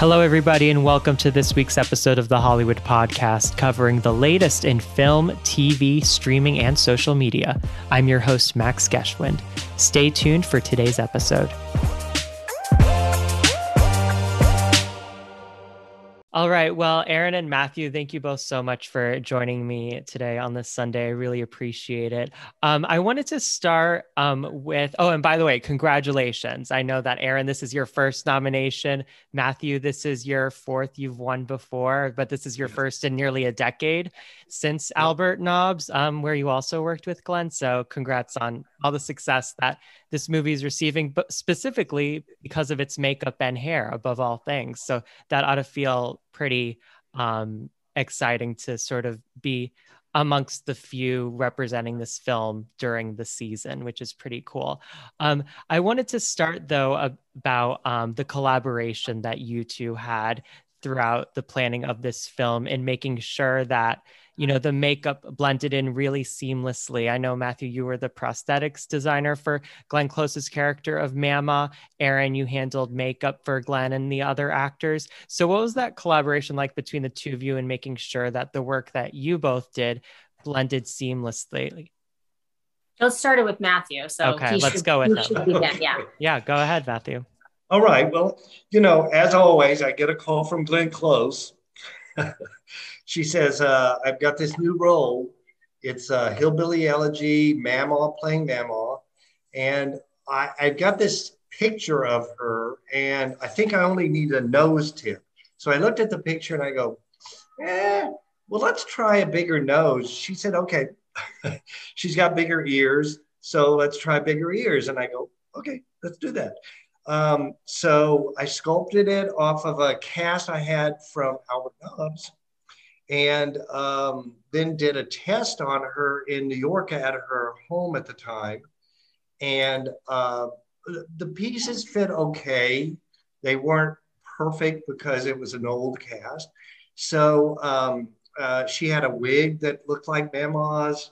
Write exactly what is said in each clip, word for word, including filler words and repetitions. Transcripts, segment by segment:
Hello, everybody, and welcome to this week's episode of The Hollywood Podcast, covering the latest in film, T V, streaming, and social media. I'm your host, Max Geschwind. Stay tuned for today's episode. All right. Well, Eryn and Matthew, thank you both so much for joining me today on this Sunday. I really appreciate it. Um, I wanted to start um, with, oh, and by the way, congratulations. I know that Eryn, this is your first nomination. Matthew, this is your fourth. You've won before, but this is your first in nearly a decade since Albert Nobbs, um, where you also worked with Glenn. So congrats on all the success that this movie is receiving, but specifically because of its makeup and hair above all things. So that ought to feel pretty um, exciting to sort of be amongst the few representing this film during the season, which is pretty cool. Um, I wanted to start though about um, the collaboration that you two had throughout the planning of this film and making sure that, you know, the makeup blended in really seamlessly. I know, Matthew, you were the prosthetics designer for Glenn Close's character of Mama. Eryn, you handled makeup for Glenn and the other actors. So what was that collaboration like between the two of you and making sure that the work that you both did blended seamlessly? Let's start it with Matthew. So okay, let's should, go with him. Yeah. yeah, go ahead, Matthew. All right. Well, you know, as always, I get a call from Glenn Close. She says, uh, I've got this new role. It's uh, Hillbilly Elegy, Mamaw playing Mamaw. And I, I've got this picture of her, and I think I only need a nose tip. So I looked at the picture and I go, eh, well, let's try a bigger nose. She said, okay. She's got bigger ears, so let's try bigger ears. And I go, okay, let's do that. Um, so I sculpted it off of a cast I had from Albert Nobbs, and um, then did a test on her in New York at her home at the time. And uh, the pieces fit okay. They weren't perfect because it was an old cast. So um, uh, she had a wig that looked like Mama's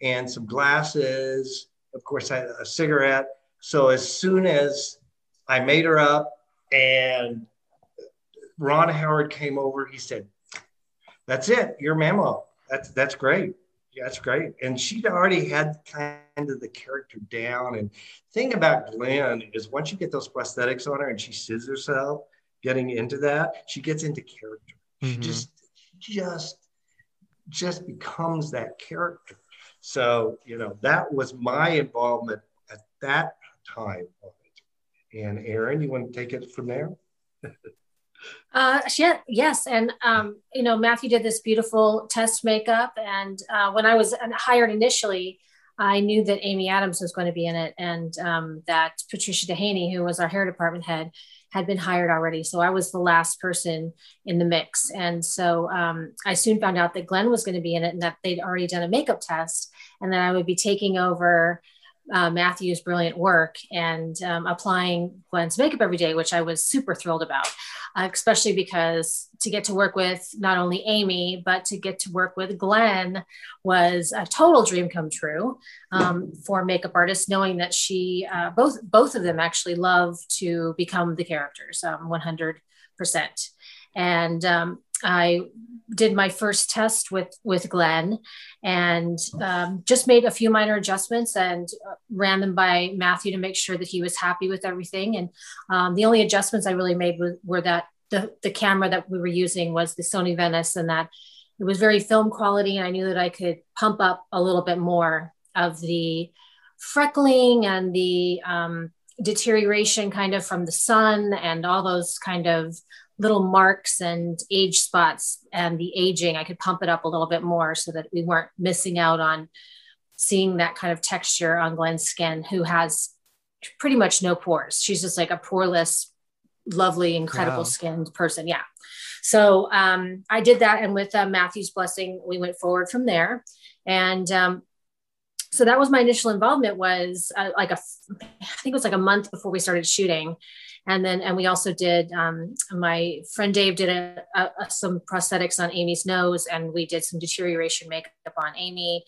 and some glasses, of course, I, a cigarette. So as soon as I made her up and Ron Howard came over. He said, that's it. You're Mamaw. That's, that's great. Yeah, that's great. And she'd already had kind of the character down. And the thing about Glenn is once you get those prosthetics on her and she sees herself getting into that, she gets into character. Mm-hmm. She just, just, just becomes that character. So, you know, that was my involvement at that time. And Eryn, you want to take it from there? uh, she, yes, and um, you know, Matthew did this beautiful test makeup, and uh, when I was hired initially, I knew that Amy Adams was going to be in it, and um, that Patricia DeHaney, who was our hair department head, had been hired already. So I was the last person in the mix, and so um, I soon found out that Glenn was going to be in it, and that they'd already done a makeup test, and then I would be taking over Uh, Matthew's brilliant work and um, applying Glenn's makeup every day, which I was super thrilled about, uh, especially because to get to work with not only Amy, but to get to work with Glenn was a total dream come true um, for makeup artists, knowing that she, uh, both, both of them actually love to become the characters um, one hundred percent. And um, I did my first test with, with Glenn and um, just made a few minor adjustments and uh, ran them by Matthew to make sure that he was happy with everything. And um, the only adjustments I really made were, were that the, the camera that we were using was the Sony Venice, and that it was very film quality. And I knew that I could pump up a little bit more of the freckling and the um, deterioration kind of from the sun and all those kind of little marks and age spots and the aging. I could pump it up a little bit more so that we weren't missing out on seeing that kind of texture on Glenn's skin, who has pretty much no pores. She's just like a poreless, lovely, incredible wow. skinned person. Yeah. So um, I did that. And with uh, Matthew's blessing, we went forward from there. And um, so that was my initial involvement was uh, like a, I think it was like a month before we started shooting. And then, and we also did, um, my friend Dave did a, a, some prosthetics on Amy's nose, and we did some deterioration makeup on Amy.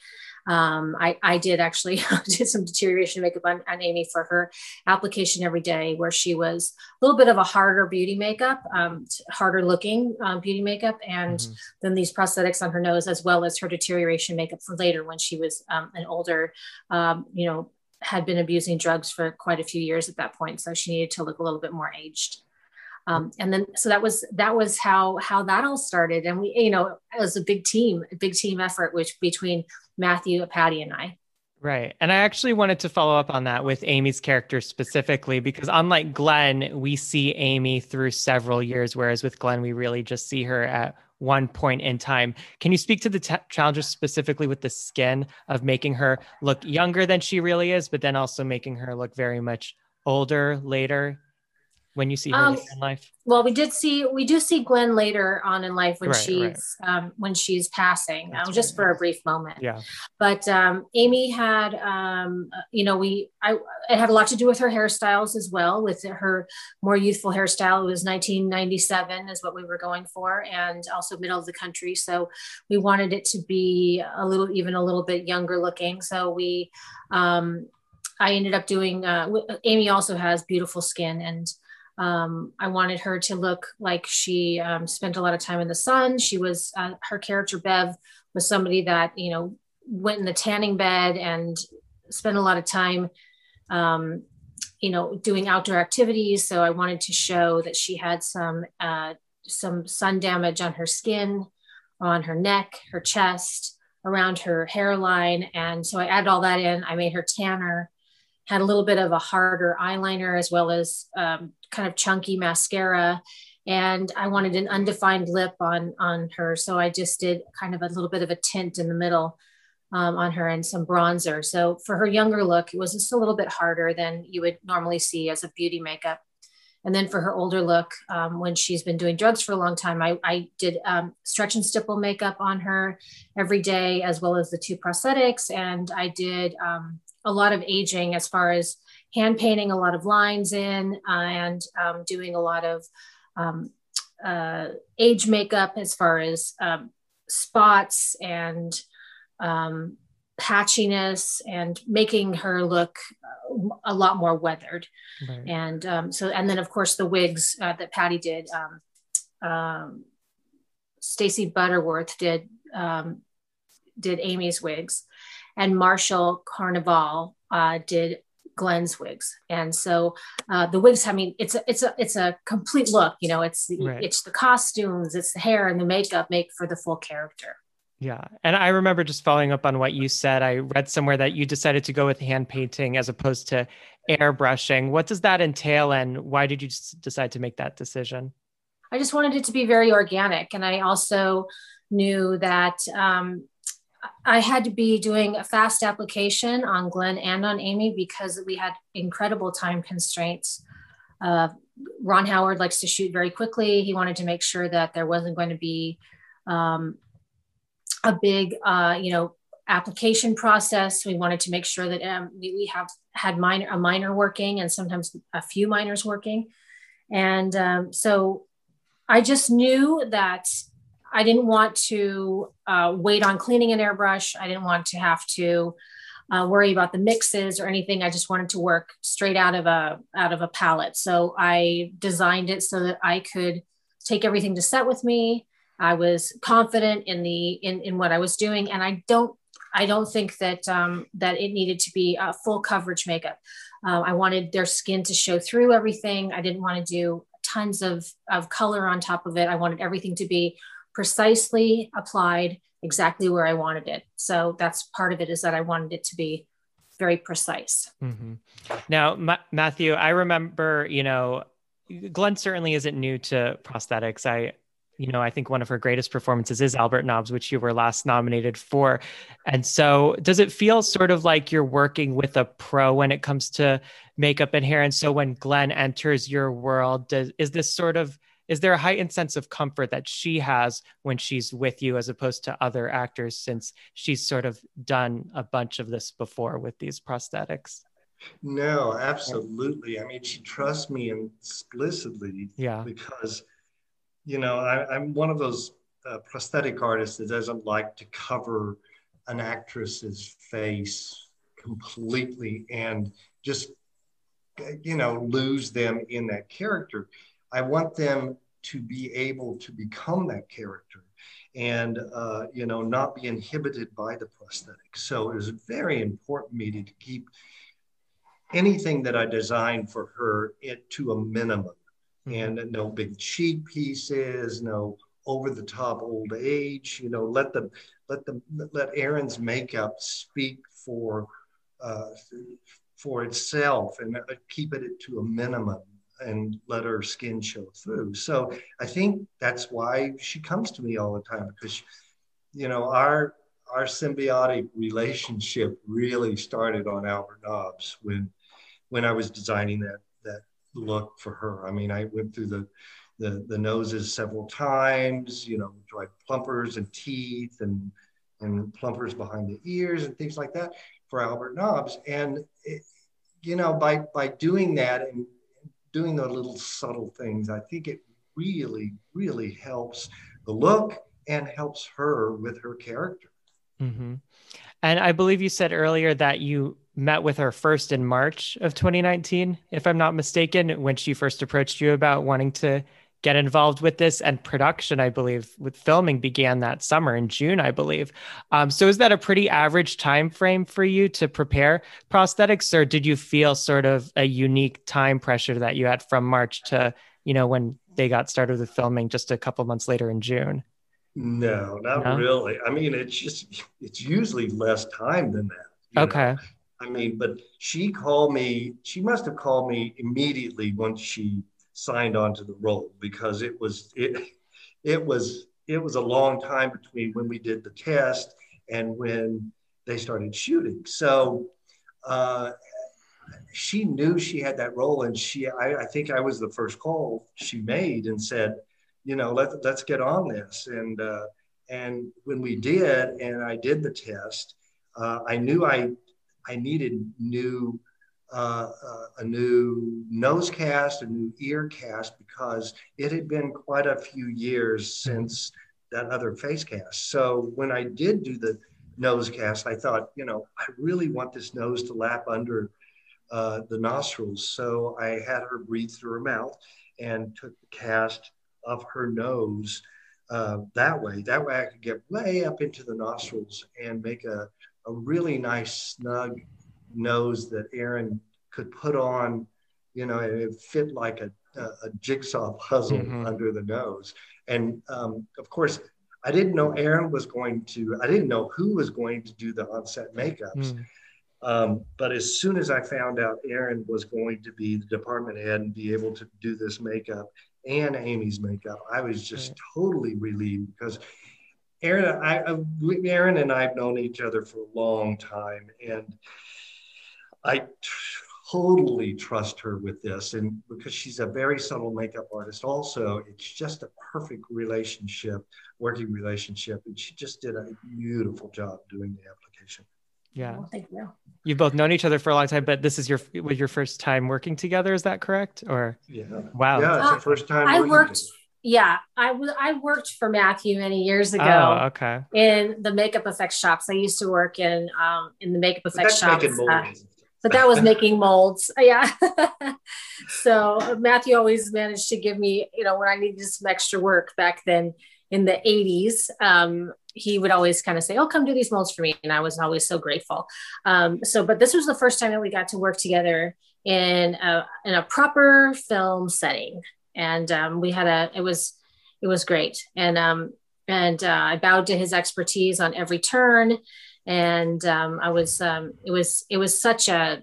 Um, I, I did actually did some deterioration makeup on, on Amy for her application every day, where she was a little bit of a harder beauty makeup, um, harder looking um, beauty makeup, and mm-hmm. then these prosthetics on her nose, as well as her deterioration makeup for later when she was um, an older, um, you know, had been abusing drugs for quite a few years at that point. So she needed to look a little bit more aged. Um, and then, so that was, that was how, how that all started. And we, you know, it was a big team, a big team effort, which between Matthew, Patty, and I. Right. And I actually wanted to follow up on that with Amy's character specifically, because unlike Glenn, we see Amy through several years, whereas with Glenn, we really just see her at one point in time. Can you speak to the t- challenges specifically with the skin of making her look younger than she really is, but then also making her look very much older later? When you see her um, in life? Well, we did see, we do see Glenn later on in life when right, she's, right. Um, when she's passing, um, just right, for yes. a brief moment. Yeah. But um, Amy had, um, you know, we, I, it had a lot to do with her hairstyles as well, with her more youthful hairstyle. It was nineteen ninety-seven is what we were going for, and also middle of the country. So we wanted it to be a little, even a little bit younger looking. So we, um, I ended up doing, uh, Amy also has beautiful skin, and Um, I wanted her to look like she um, spent a lot of time in the sun. She was, uh, her character Bev was somebody that, you know, went in the tanning bed and spent a lot of time, um, you know, doing outdoor activities. So I wanted to show that she had some, uh, some sun damage on her skin, on her neck, her chest, around her hairline. And so I added all that in. I made her tanner, had a little bit of a harder eyeliner, as well as um, kind of chunky mascara. And I wanted an undefined lip on, on her. So I just did kind of a little bit of a tint in the middle um, on her, and some bronzer. So for her younger look, it was just a little bit harder than you would normally see as a beauty makeup. And then for her older look, um, when she's been doing drugs for a long time, I, I did um, stretch and stipple makeup on her every day, as well as the two prosthetics. And I did, um, a lot of aging, as far as hand painting a lot of lines in, uh, and um, doing a lot of um, uh, age makeup, as far as um, spots and um, patchiness, and making her look a lot more weathered. Right. And um, so, and then of course the wigs uh, that Patty did, um, um, Stacy Butterworth did, um, did Amy's wigs, and Marshall Carnival uh, did Glenn's wigs. And so uh, the wigs, I mean, it's a, it's a, it's a complete look, you know, it's the, right. it's the costumes, it's the hair and the makeup make for the full character. Yeah. And I remember, just following up on what you said, I read somewhere that you decided to go with hand painting as opposed to airbrushing. What does that entail, and why did you decide to make that decision? I just wanted it to be very organic. And I also knew that, um, I had to be doing a fast application on Glenn and on Amy, because we had incredible time constraints. Uh, Ron Howard likes to shoot very quickly. He wanted to make sure that there wasn't going to be um, a big, uh, you know, application process. We wanted to make sure that um, we, we have had minor, a minor working, and sometimes a few minors working. And um, so I just knew that I didn't want to uh, wait on cleaning an airbrush. I didn't want to have to uh, worry about the mixes or anything. I just wanted to work straight out of a out of a palette. So I designed it so that I could take everything to set with me. I was confident in the in, in what I was doing, and I don't I don't think that um, that it needed to be a full coverage makeup. Uh, I wanted their skin to show through everything. I didn't want to do tons of of color on top of it. I wanted everything to be precisely applied exactly where I wanted it. So that's part of it, is that I wanted it to be very precise. Mm-hmm. Now, Ma- Matthew, I remember, you know, Glenn certainly isn't new to prosthetics. I, you know, I think one of her greatest performances is Albert Nobbs, which you were last nominated for. And so does it feel sort of like you're working with a pro when it comes to makeup and hair? And so when Glenn enters your world, does, is this sort of, is there a heightened sense of comfort that she has when she's with you, as opposed to other actors, since she's sort of done a bunch of this before with these prosthetics? No, absolutely. I mean, she trusts me implicitly, yeah, because, you know, I, I'm one of those uh, prosthetic artists that doesn't like to cover an actress's face completely and just, you know, lose them in that character. I want them to be able to become that character and, uh, you know, not be inhibited by the prosthetic. So it was very important to me to keep anything that I designed for her it to a minimum. Mm-hmm. And no big cheek pieces, no over the top old age, you know, let the, let the, let Eryn's makeup speak for, uh, for itself, and keep it to a minimum and let her skin show through. So I think that's why she comes to me all the time, because she, you know, our, our symbiotic relationship really started on Albert Nobbs when, when I was designing that, that look for her. I mean, I went through the, the, the noses several times, you know, tried plumpers and teeth and, and plumpers behind the ears and things like that for Albert Nobbs. And, it, you know, by, by doing that and doing the little subtle things, I think it really, really helps the look and helps her with her character. Mm-hmm. And I believe you said earlier that you met with her first in March of twenty nineteen, if I'm not mistaken, when she first approached you about wanting to get involved with this, and production, I believe, with filming began that summer in June, I believe. Um, so is that a pretty average time frame for you to prepare prosthetics, or did you feel sort of a unique time pressure that you had from March to, you know, when they got started with filming just a couple months later in June? No, not no? really. I mean, it's just, it's usually less time than that. Okay. Know? I mean, but she called me, she must have called me immediately once she signed on to the role, because it was, it, it was, it was a long time between when we did the test and when they started shooting. So uh, she knew she had that role, and she, I, I think I was the first call she made and said, you know, let's, let's get on this. And, uh, and when we did, and I did the test, uh, I knew I, I needed new, uh, uh, a new nose cast, a new ear cast, because it had been quite a few years since that other face cast. So when I did do the nose cast, I thought, you know, I really want this nose to lap under uh, the nostrils. So I had her breathe through her mouth and took the cast of her nose uh, that way. That way I could get way up into the nostrils and make a a really nice snug nose that Eryn could put on, you know, and it fit like a, a, a jigsaw puzzle mm-hmm. under the nose. And um, of course, I didn't know Eryn was going to, I didn't know who was going to do the on-set makeups. Mm. Um, but as soon as I found out Eryn was going to be the department head and be able to do this makeup and Amy's makeup, I was just right. totally relieved, because Eryn, I, I, Eryn and I have known each other for a long time, and I totally trust her with this. And because she's a very subtle makeup artist also, it's just a perfect relationship, working relationship. And she just did a beautiful job doing the application. Yeah. Well, thank you. You've both known each other for a long time, but this is your was your first time working together. Is that correct? Or yeah. Wow. Yeah, it's uh, the first time I worked. Together. Yeah, I, w- I worked for Matthew many years ago. Oh, okay. In the makeup effects shops. I used to work in um, in the makeup effects shops. Uh, but that was making molds. Yeah. So Matthew always managed to give me, you know, when I needed some extra work back then in the eighties, um, he would always kind of say, oh, come do these molds for me. And I was always so grateful. Um, so, but this was the first time that we got to work together in a, in a proper film setting. And um, we had a, it was, it was great. And, um, and uh, I bowed to his expertise on every turn. And um, I was, um, it was, it was such a,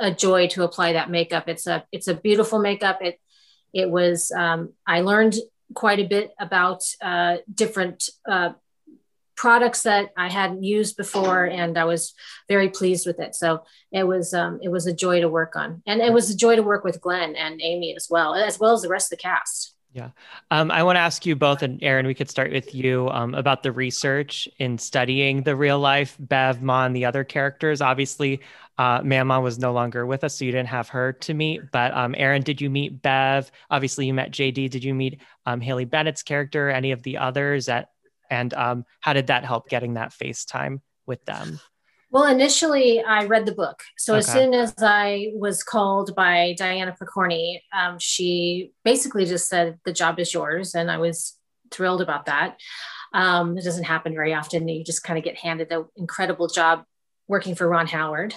a joy to apply that makeup. It's a, it's a beautiful makeup. It, it was, um, I learned quite a bit about uh, different uh, products that I hadn't used before. And I was very pleased with it. So it was, um, it was a joy to work on, and it was a joy to work with Glenn and Amy as well, as well as the rest of the cast. Yeah. Um, I want to ask you both, and Eryn, we could start with you um, about the research in studying the real life Bev, Ma, and the other characters. Obviously, uh, Mama was no longer with us, so you didn't have her to meet. But um, Eryn, did you meet Bev? Obviously, you met J D. Did you meet um, Haley Bennett's character, any of the others at And um, how did that help getting that FaceTime with them? Well, initially I read the book. So okay. as soon as I was called by Diana Picorny, um, she basically just said, the job is yours. And I was thrilled about that. Um, it doesn't happen very often that you just kind of get handed an incredible job working for Ron Howard.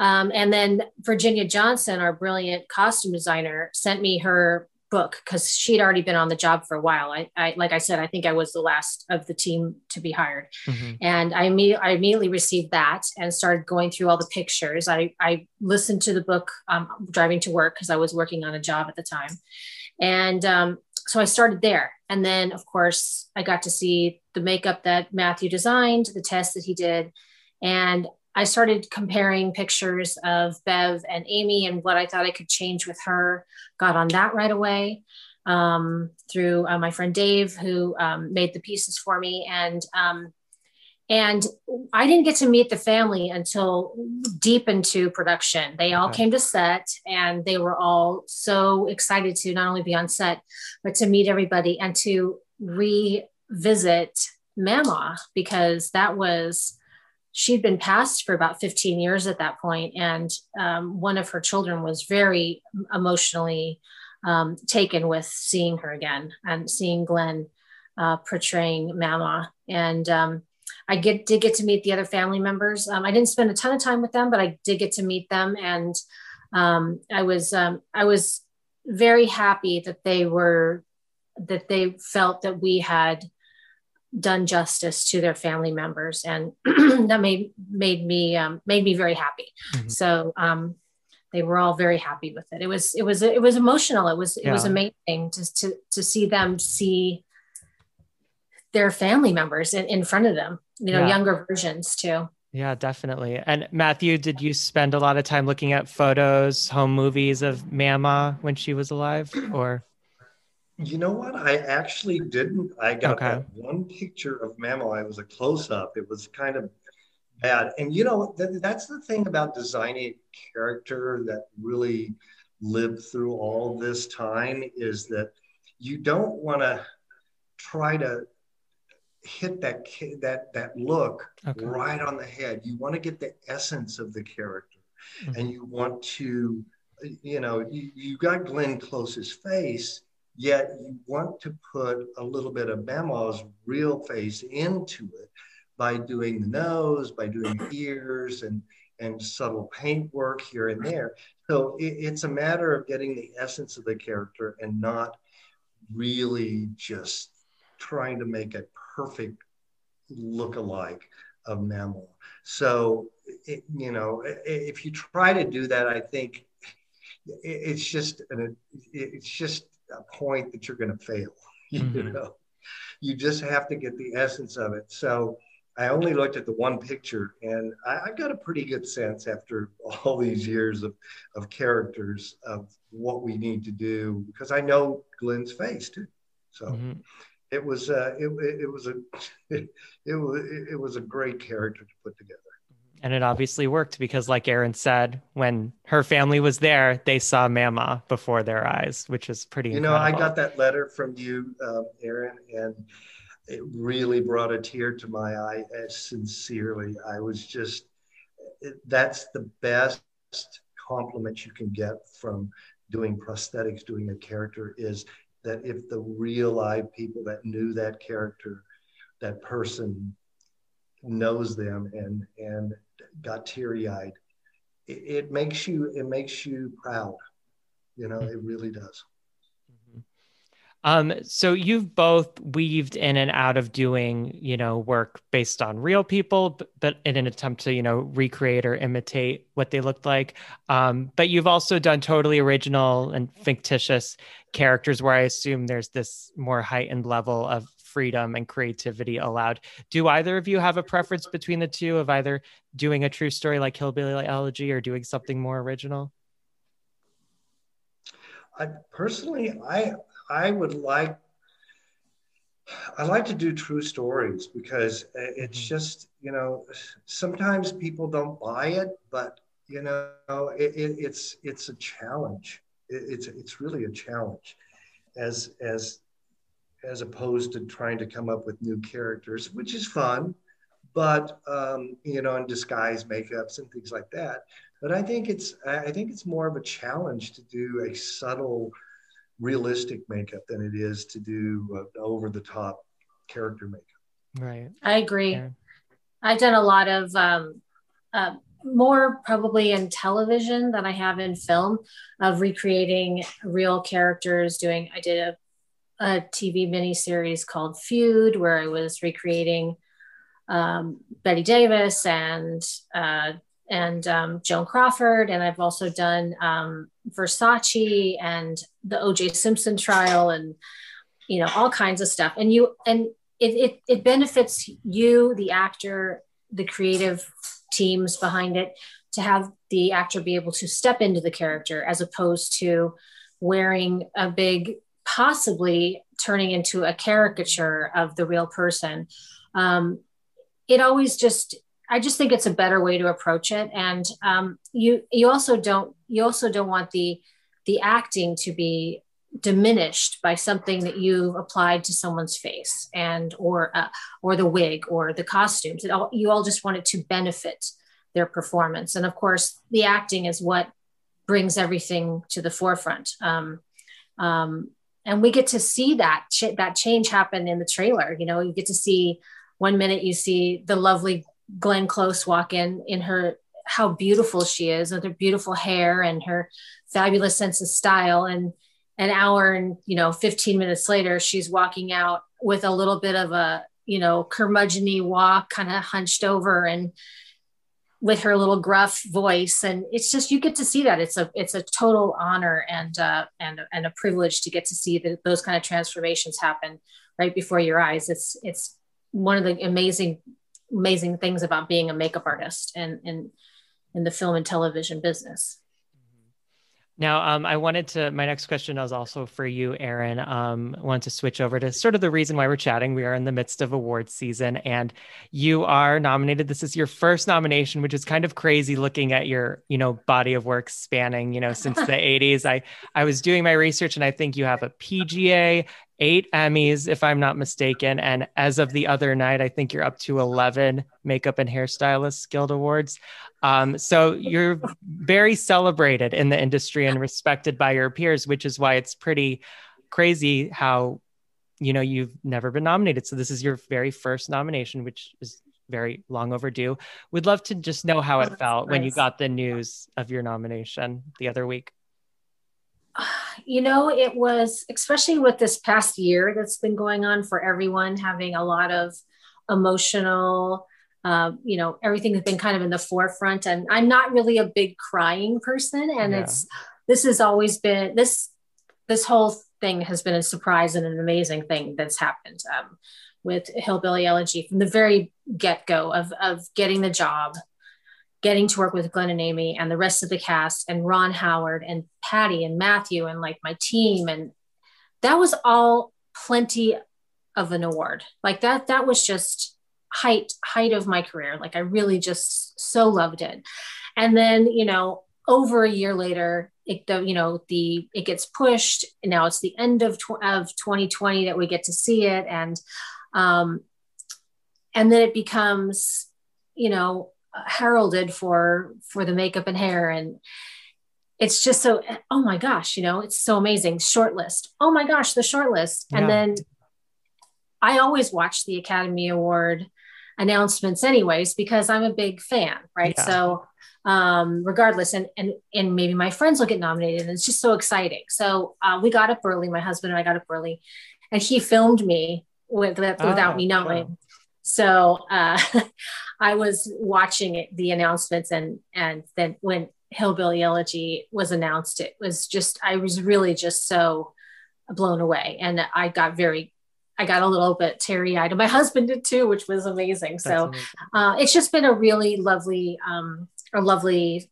Um, and then Virginia Johnson, our brilliant costume designer, sent me her book because she'd already been on the job for a while. I, I, like I said, I think I was the last of the team to be hired. Mm-hmm. And I, imme- I immediately received that and started going through all the pictures. I, I listened to the book um, driving to work because I was working on a job at the time. And um, so I started there. And then, of course, I got to see the makeup that Matthew designed, the test that he did. And I started comparing pictures of Bev and Amy and what I thought I could change with her. Got on that right away um, through uh, my friend Dave, who um, made the pieces for me. And um, and I didn't get to meet the family until deep into production. They all okay. came to set, and they were all so excited to not only be on set, but to meet everybody and to revisit Mama, because that was... she'd been passed for about fifteen years at that point, and um, one of her children was very emotionally um, taken with seeing her again and seeing Glenn uh, portraying Mama. And um, I get, did get to meet the other family members. Um, I didn't spend a ton of time with them, but I did get to meet them, and um, I was um, I was very happy that they were that they felt that we had done justice to their family members, and that made made me um, made me very happy. Mm-hmm. So um, they were all very happy with it. It was it was it was emotional. It was it yeah. was amazing to to to see them see their family members in, in front of them. You know, yeah. younger versions too. Yeah, definitely. And Matthew, did you spend a lot of time looking at photos, home movies of Mama when she was alive, or? You know what? I actually didn't. I got okay. that one picture of Mama. It was a close-up. It was kind of bad. And, you know, th- that's the thing about designing a character that really lived through all this time, is that you don't want to try to hit that ki- that that look okay. right on the head. You want to get the essence of the character. Mm-hmm. And you want to, you know, you, you got Glenn Close's face, yet you want to put a little bit of Mama's real face into it by doing the nose, by doing the ears, and, and subtle paintwork here and there. So it, it's a matter of getting the essence of the character and not really just trying to make a perfect look-alike of Mama. So, it, you know, if you try to do that, I think it, it's just, an, it, it's just, a point that you're going to fail. You mm-hmm. know, you just have to get the essence of it. So I only looked at the one picture, and I, I've got a pretty good sense after all these years of, of characters of what we need to do, because I know Glenn's face too. So mm-hmm. it was uh, it, it was a it, it was it was a great character to put together. And it obviously worked, because like Eryn said, when her family was there, they saw Mama before their eyes, which is pretty You incredible. Know, I got that letter from you, um, Eryn, and it really brought a tear to my eye. Sincerely, I was just, it, that's the best compliment you can get from doing prosthetics, doing a character, is that if the real live people that knew that character, that person knows them and, and, got teary-eyed, it, it makes you it makes you proud, you know. It really does. Mm-hmm. um so you've both weaved in and out of doing, you know, work based on real people, but, but in an attempt to, you know, recreate or imitate what they looked like, um but you've also done totally original and fictitious characters where I assume there's this more heightened level of freedom and creativity allowed. Do either of you have a preference between the two of either doing a true story like Hillbilly Elegy or doing something more original? I personally, I I would like, I like to do true stories, because it's just, you know, sometimes people don't buy it, but you know, it, it, it's it's a challenge. It, it's it's really a challenge, as as. as opposed to trying to come up with new characters, which is fun, but um, you know, in disguise makeups and things like that. But I think it's I think it's more of a challenge to do a subtle, realistic makeup than it is to do uh, over the top character makeup. Right. I agree. Yeah. I've done a lot of um, uh, more probably in television than I have in film of recreating real characters. Doing I did a a T V miniseries called Feud, where I was recreating um, Bette Davis and uh, and um, Joan Crawford. And I've also done um, Versace and the O J Simpson trial, and you know, all kinds of stuff. And you and it it, it benefits you, the actor, the creative teams behind it, to have the actor be able to step into the character as opposed to wearing a big, possibly turning into a caricature of the real person. Um, it always just, I just think it's a better way to approach it. And um, you, you also don't, you also don't want the, the acting to be diminished by something that you've applied to someone's face and, or, uh, or the wig or the costumes. It all, you all just want it to benefit their performance. And of course the acting is what brings everything to the forefront. Um, um, And we get to see that ch- that change happen in the trailer. You know, you get to see one minute you see the lovely Glenn Close walk in in her, how beautiful she is with her beautiful hair and her fabulous sense of style. And an hour and, you know, fifteen minutes later, she's walking out with a little bit of a, you know, curmudgeon-y walk, kind of hunched over and with her little gruff voice. And it's just, you get to see that. It's a, it's a total honor and, uh, and, and a privilege to get to see the, those kind of transformations happen right before your eyes. It's, it's one of the amazing, amazing things about being a makeup artist and, and in the film and television business. Now, um, I wanted to, my next question is also for you, Eryn. Um, I want to switch over to sort of the reason why we're chatting. We are in the midst of awards season and you are nominated. This is your first nomination, which is kind of crazy looking at your, you know, body of work spanning, you know, since the eighties. I, I was doing my research and I think you have a P G A, eight Emmys, if I'm not mistaken. And as of the other night, I think you're up to eleven Makeup and Hairstylists Guild Awards. Um, so you're very celebrated in the industry and respected by your peers, which is why it's pretty crazy how, you know, you've never been nominated. So this is your very first nomination, which is very long overdue. We'd love to just know how it felt when you got the news of your nomination the other week. You know, it was, especially with this past year that's been going on for everyone, having a lot of emotional, uh, you know, everything has been kind of in the forefront. And I'm not really a big crying person. And yeah. it's, this has always been, this, this whole thing has been a surprise and an amazing thing that's happened um, with Hillbilly Elegy from the very get-go of, of getting the job, getting to work with Glenn and Amy and the rest of the cast and Ron Howard and Patty and Matthew and like my team. And that was all plenty of an award. Like that, that was just height, height of my career. Like I really just so loved it. And then, you know, over a year later, it, the, you know, the, it gets pushed and now it's the end of, tw- of twenty twenty that we get to see it. And, um, and then it becomes, you know, heralded for for the makeup and hair, and it's just so, oh my gosh, you know, it's so amazing. Shortlist, oh my gosh, the shortlist. Yeah. And then I always watch the Academy Award announcements anyways because I'm a big fan, right? Yeah. So um regardless, and and and maybe my friends will get nominated and it's just so exciting. So uh we got up early, my husband and I got up early, and he filmed me with, with oh, without me knowing. Wow. So uh, I was watching it, the announcements, and and then when Hillbilly Elegy was announced, it was just, I was really just so blown away. And I got very, I got a little bit teary-eyed, and my husband did too, which was amazing. That's so amazing. Uh, it's just been a really lovely, um, a lovely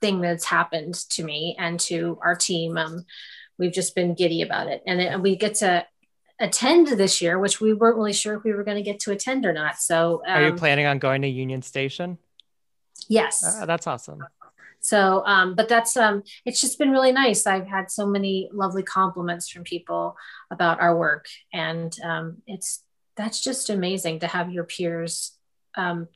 thing that's happened to me and to our team. Um, we've just been giddy about it. And it, we get to attend this year, which we weren't really sure if we were going to get to attend or not. So um, are you planning on going to Union Station? Yes. Oh, that's awesome. So, um, but that's, um, it's just been really nice. I've had so many lovely compliments from people about our work, and um, it's, that's just amazing to have your peers, um,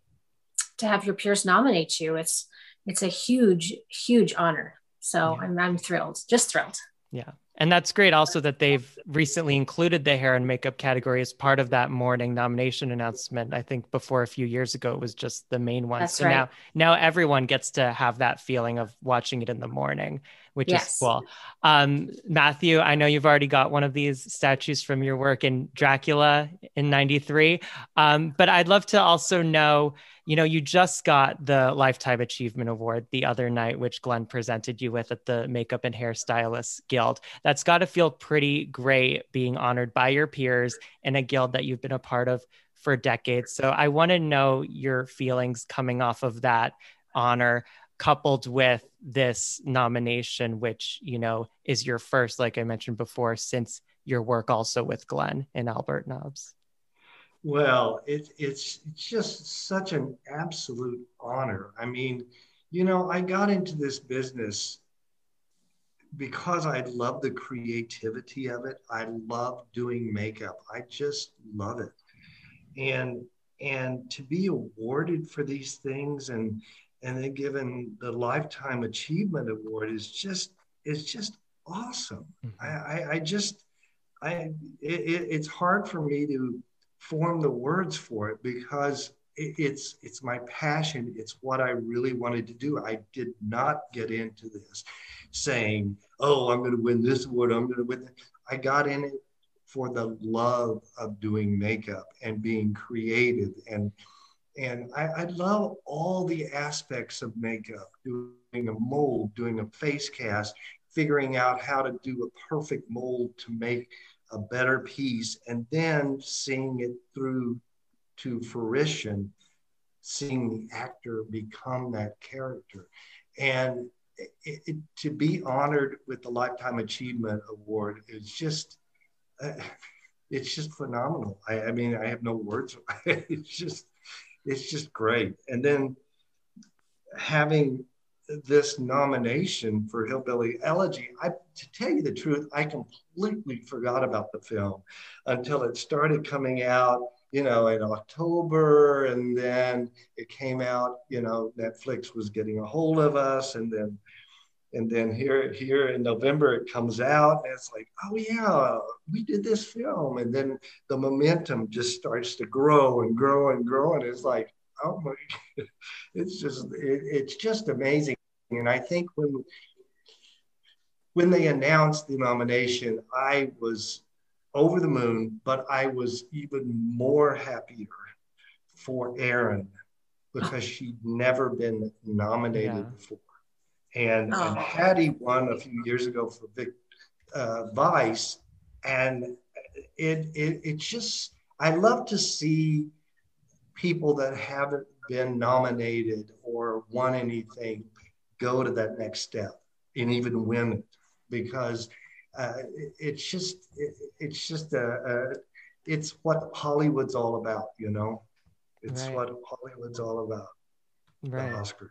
to have your peers nominate you. It's, it's a huge, huge honor. So yeah. I'm, I'm thrilled, just thrilled. Yeah. And that's great also that they've recently included the hair and makeup category as part of that morning nomination announcement. I think before a few years ago, it was just the main one. That's so right. now, now everyone gets to have that feeling of watching it in the morning, which yes. is cool. Um, Matthew, I know you've already got one of these statues from your work in Dracula in ninety-three, um, but I'd love to also know, you know, you just got the Lifetime Achievement Award the other night, which Glenn presented you with at the Makeup and Hairstylists Guild. That's got to feel pretty great being honored by your peers in a guild that you've been a part of for decades. So I want to know your feelings coming off of that honor, coupled with this nomination, which, you know, is your first, like I mentioned before, since your work also with Glenn and Albert Nobbs. Well, it, it's just such an absolute honor. I mean, you know, I got into this business because I love the creativity of it. I love doing makeup. I just love it. And and to be awarded for these things and and then given the Lifetime Achievement Award is just, it's just awesome. I, I, I just, I it, it's hard for me to form the words for it because it's it's my passion. It's what I really wanted to do. I did not get into this saying, oh, I'm going to win this award, I'm going to win that. I got in it for the love of doing makeup and being creative. And and I, I love all the aspects of makeup, doing a mold, doing a face cast, figuring out how to do a perfect mold to make a better piece, and then seeing it through to fruition, seeing the actor become that character. And it, it, to be honored with the Lifetime Achievement Award is just, uh, it's just phenomenal. I, I mean, I have no words. It's just, it's just great. And then having this nomination for Hillbilly Elegy, I, to tell you the truth, I completely forgot about the film until it started coming out, you know, in October, and then it came out, you know, Netflix was getting a hold of us, and then and then here, here in November it comes out, and it's like, oh yeah, we did this film, and then the momentum just starts to grow and grow and grow, and it's like, oh my God. It's just it, it's just amazing. And I think when when they announced the nomination, I was over the moon, but I was even more happier for Eryn because she'd never been nominated yeah. before. And, oh. and Hattie won a few years ago for Vic, uh, Vice, and it it it's just, I love to see people that haven't been nominated or won anything go to that next step and even win it, because uh, it, it's just it, it's just a, a it's what Hollywood's all about, you know. It's right. what Hollywood's all about. Right. The Oscars.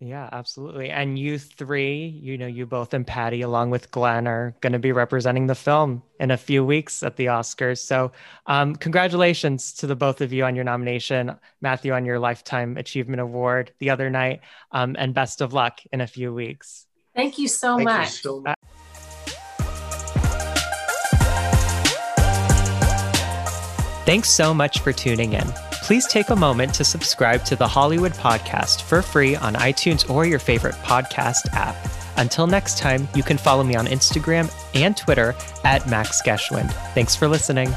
Yeah, absolutely. And you three, you know, you both and Patty, along with Glenn, are going to be representing the film in a few weeks at the Oscars. So um, congratulations to the both of you on your nomination, Matthew, on your Lifetime Achievement Award the other night, um, and best of luck in a few weeks. Thank you so Thank much. You so much. Uh, Thanks so much for tuning in. Please take a moment to subscribe to the Hollywood Podcast for free on iTunes or your favorite podcast app. Until next time, you can follow me on Instagram and Twitter at Max Geschwind. Thanks for listening.